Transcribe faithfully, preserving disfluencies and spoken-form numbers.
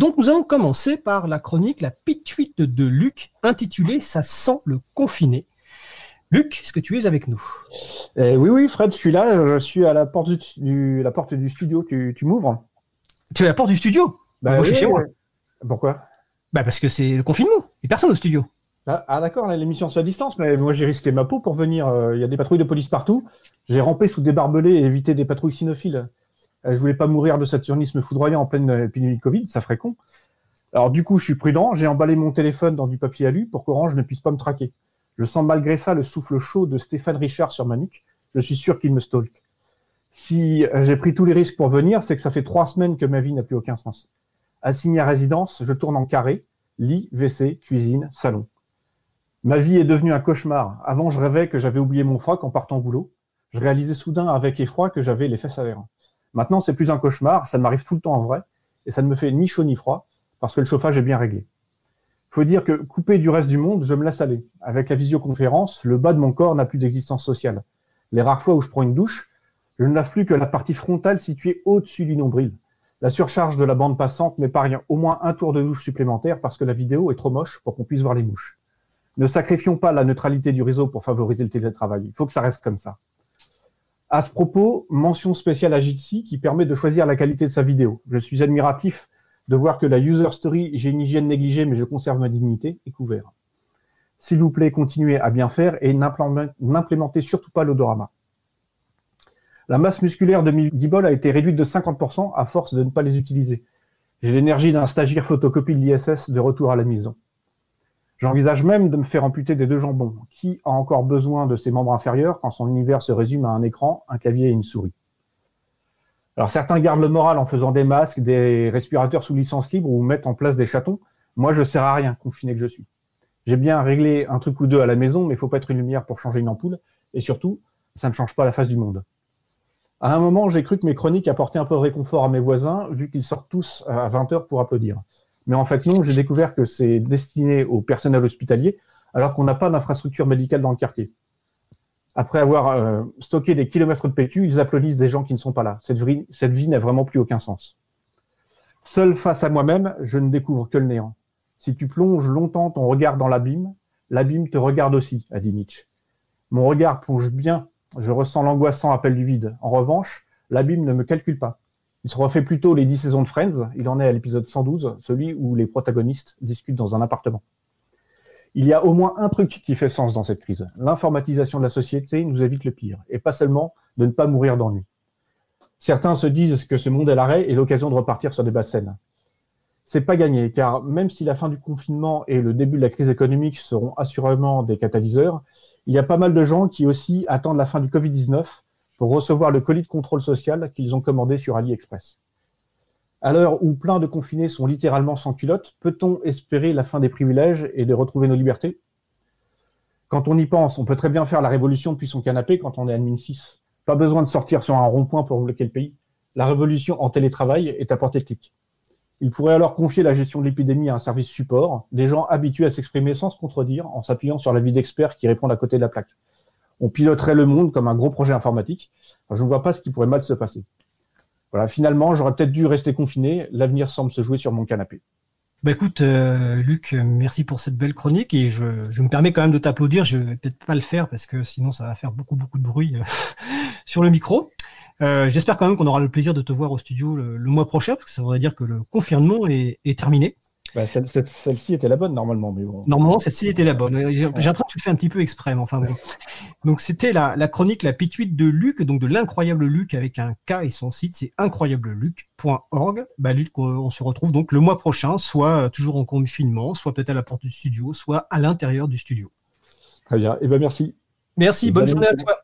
Donc nous allons commencer par la chronique, la pituite de Luc, intitulée « Ça sent le confiné ». Luc, est-ce que tu es avec nous ? euh, Oui, oui, Fred, je suis là, je suis à la porte du, du, la porte du studio, tu, tu m'ouvres ? Tu es à la porte du studio ? bah, Moi, oui, je suis chez moi. Oui. Pourquoi ? bah, Parce que c'est le confinement, il n'y a personne au studio. Ah, ah d'accord, là, l'émission c'est à distance, mais moi j'ai risqué ma peau pour venir, il euh, y a des patrouilles de police partout, j'ai rampé sous des barbelés et évité des patrouilles cynophiles. Euh, je voulais pas mourir de saturnisme foudroyant en pleine épidémie de Covid, ça ferait con. Alors du coup, je suis prudent, j'ai emballé mon téléphone dans du papier alu pour qu'Orange ne puisse pas me traquer. Je sens malgré ça le souffle chaud de Stéphane Richard sur ma nuque. Je suis sûr qu'il me stalk. Si j'ai pris tous les risques pour venir, c'est que ça fait trois semaines que ma vie n'a plus aucun sens. Assigné à résidence, je tourne en carré, lit, W C, cuisine, salon. Ma vie est devenue un cauchemar. Avant, je rêvais que j'avais oublié mon froc en partant au boulot. Je réalisais soudain avec effroi que j'avais les fesses à l'air. Maintenant, c'est plus un cauchemar, ça m'arrive tout le temps en vrai, et ça ne me fait ni chaud ni froid, parce que le chauffage est bien réglé. Faut dire que, coupé du reste du monde, je me laisse aller. Avec la visioconférence, le bas de mon corps n'a plus d'existence sociale. Les rares fois où je prends une douche, je ne lave plus que la partie frontale située au-dessus du nombril. La surcharge de la bande passante m'épargne au moins un tour de douche supplémentaire parce que la vidéo est trop moche pour qu'on puisse voir les mouches. Ne sacrifions pas la neutralité du réseau pour favoriser le télétravail. Il faut que ça reste comme ça. À ce propos, mention spéciale à Jitsi qui permet de choisir la qualité de sa vidéo. Je suis admiratif de voir que la user story « J'ai une hygiène négligée, mais je conserve ma dignité » est couverte. S'il vous plaît, continuez à bien faire et n'implémentez surtout pas l'odorama. La masse musculaire de mes guibolles a été réduite de cinquante pour cent à force de ne pas les utiliser. J'ai l'énergie d'un stagiaire photocopie de l'I S S de retour à la maison. J'envisage même de me faire amputer des deux jambons. Qui a encore besoin de ses membres inférieurs quand son univers se résume à un écran, un clavier et une souris ? Alors certains gardent le moral en faisant des masques, des respirateurs sous licence libre ou mettent en place des chatons. Moi, je ne sers à rien, confiné que je suis. J'ai bien réglé un truc ou deux à la maison, mais il ne faut pas être une lumière pour changer une ampoule. Et surtout, ça ne change pas la face du monde. À un moment, j'ai cru que mes chroniques apportaient un peu de réconfort à mes voisins, vu qu'ils sortent tous à vingt heures pour applaudir. Mais en fait, non, j'ai découvert que c'est destiné au personnel hospitalier, alors qu'on n'a pas d'infrastructure médicale dans le quartier. Après avoir euh, stocké des kilomètres de P Q, ils applaudissent des gens qui ne sont pas là. Cette vie, cette vie n'a vraiment plus aucun sens. Seul face à moi-même, je ne découvre que le néant. Si tu plonges longtemps ton regard dans l'abîme, l'abîme te regarde aussi, a dit Nietzsche. Mon regard plonge bien, je ressens l'angoissant appel du vide. En revanche, l'abîme ne me calcule pas. Il se refait plutôt les dix saisons de Friends, il en est à l'épisode cent douze, celui où les protagonistes discutent dans un appartement. Il y a au moins un truc qui fait sens dans cette crise. L'informatisation de la société nous évite le pire, et pas seulement de ne pas mourir d'ennui. Certains se disent que ce monde à l'arrêt est l'occasion de repartir sur des basses scènes. C'est pas gagné, car même si la fin du confinement et le début de la crise économique seront assurément des catalyseurs, il y a pas mal de gens qui aussi attendent la fin du covid dix-neuf pour recevoir le colis de contrôle social qu'ils ont commandé sur AliExpress. À l'heure où plein de confinés sont littéralement sans culotte, peut-on espérer la fin des privilèges et de retrouver nos libertés ? Quand on y pense, on peut très bien faire la révolution depuis son canapé quand on est admin six. Pas besoin de sortir sur un rond-point pour bloquer le pays. La révolution en télétravail est à portée de clic. Il pourrait alors confier la gestion de l'épidémie à un service support, des gens habitués à s'exprimer sans se contredire en s'appuyant sur l'avis d'experts qui répondent à côté de la plaque. On piloterait le monde comme un gros projet informatique. Alors, je ne vois pas ce qui pourrait mal se passer. Voilà, finalement, j'aurais peut-être dû rester confiné. L'avenir semble se jouer sur mon canapé. Bah écoute, euh, Luc, merci pour cette belle chronique et je, je me permets quand même de t'applaudir. Je vais peut-être pas le faire parce que sinon ça va faire beaucoup beaucoup de bruit sur le micro. Euh, j'espère quand même qu'on aura le plaisir de te voir au studio le, le mois prochain parce que ça voudrait dire que le confinement est, est terminé. Bah, celle, cette, celle-ci était la bonne normalement, mais bon. Normalement, celle-ci était la bonne. J'ai l'impression que tu le fais un petit peu exprès, mais enfin bon. Donc c'était la, la chronique, la pituite de Luc, donc de l'incroyable Luc avec un K et son site, c'est incroyable Luc point org. Bah Luc, on se retrouve donc le mois prochain, soit toujours en confinement, soit peut-être à la porte du studio, soit à l'intérieur du studio. Très bien. Et eh ben merci. Merci. Et bonne journée à toi.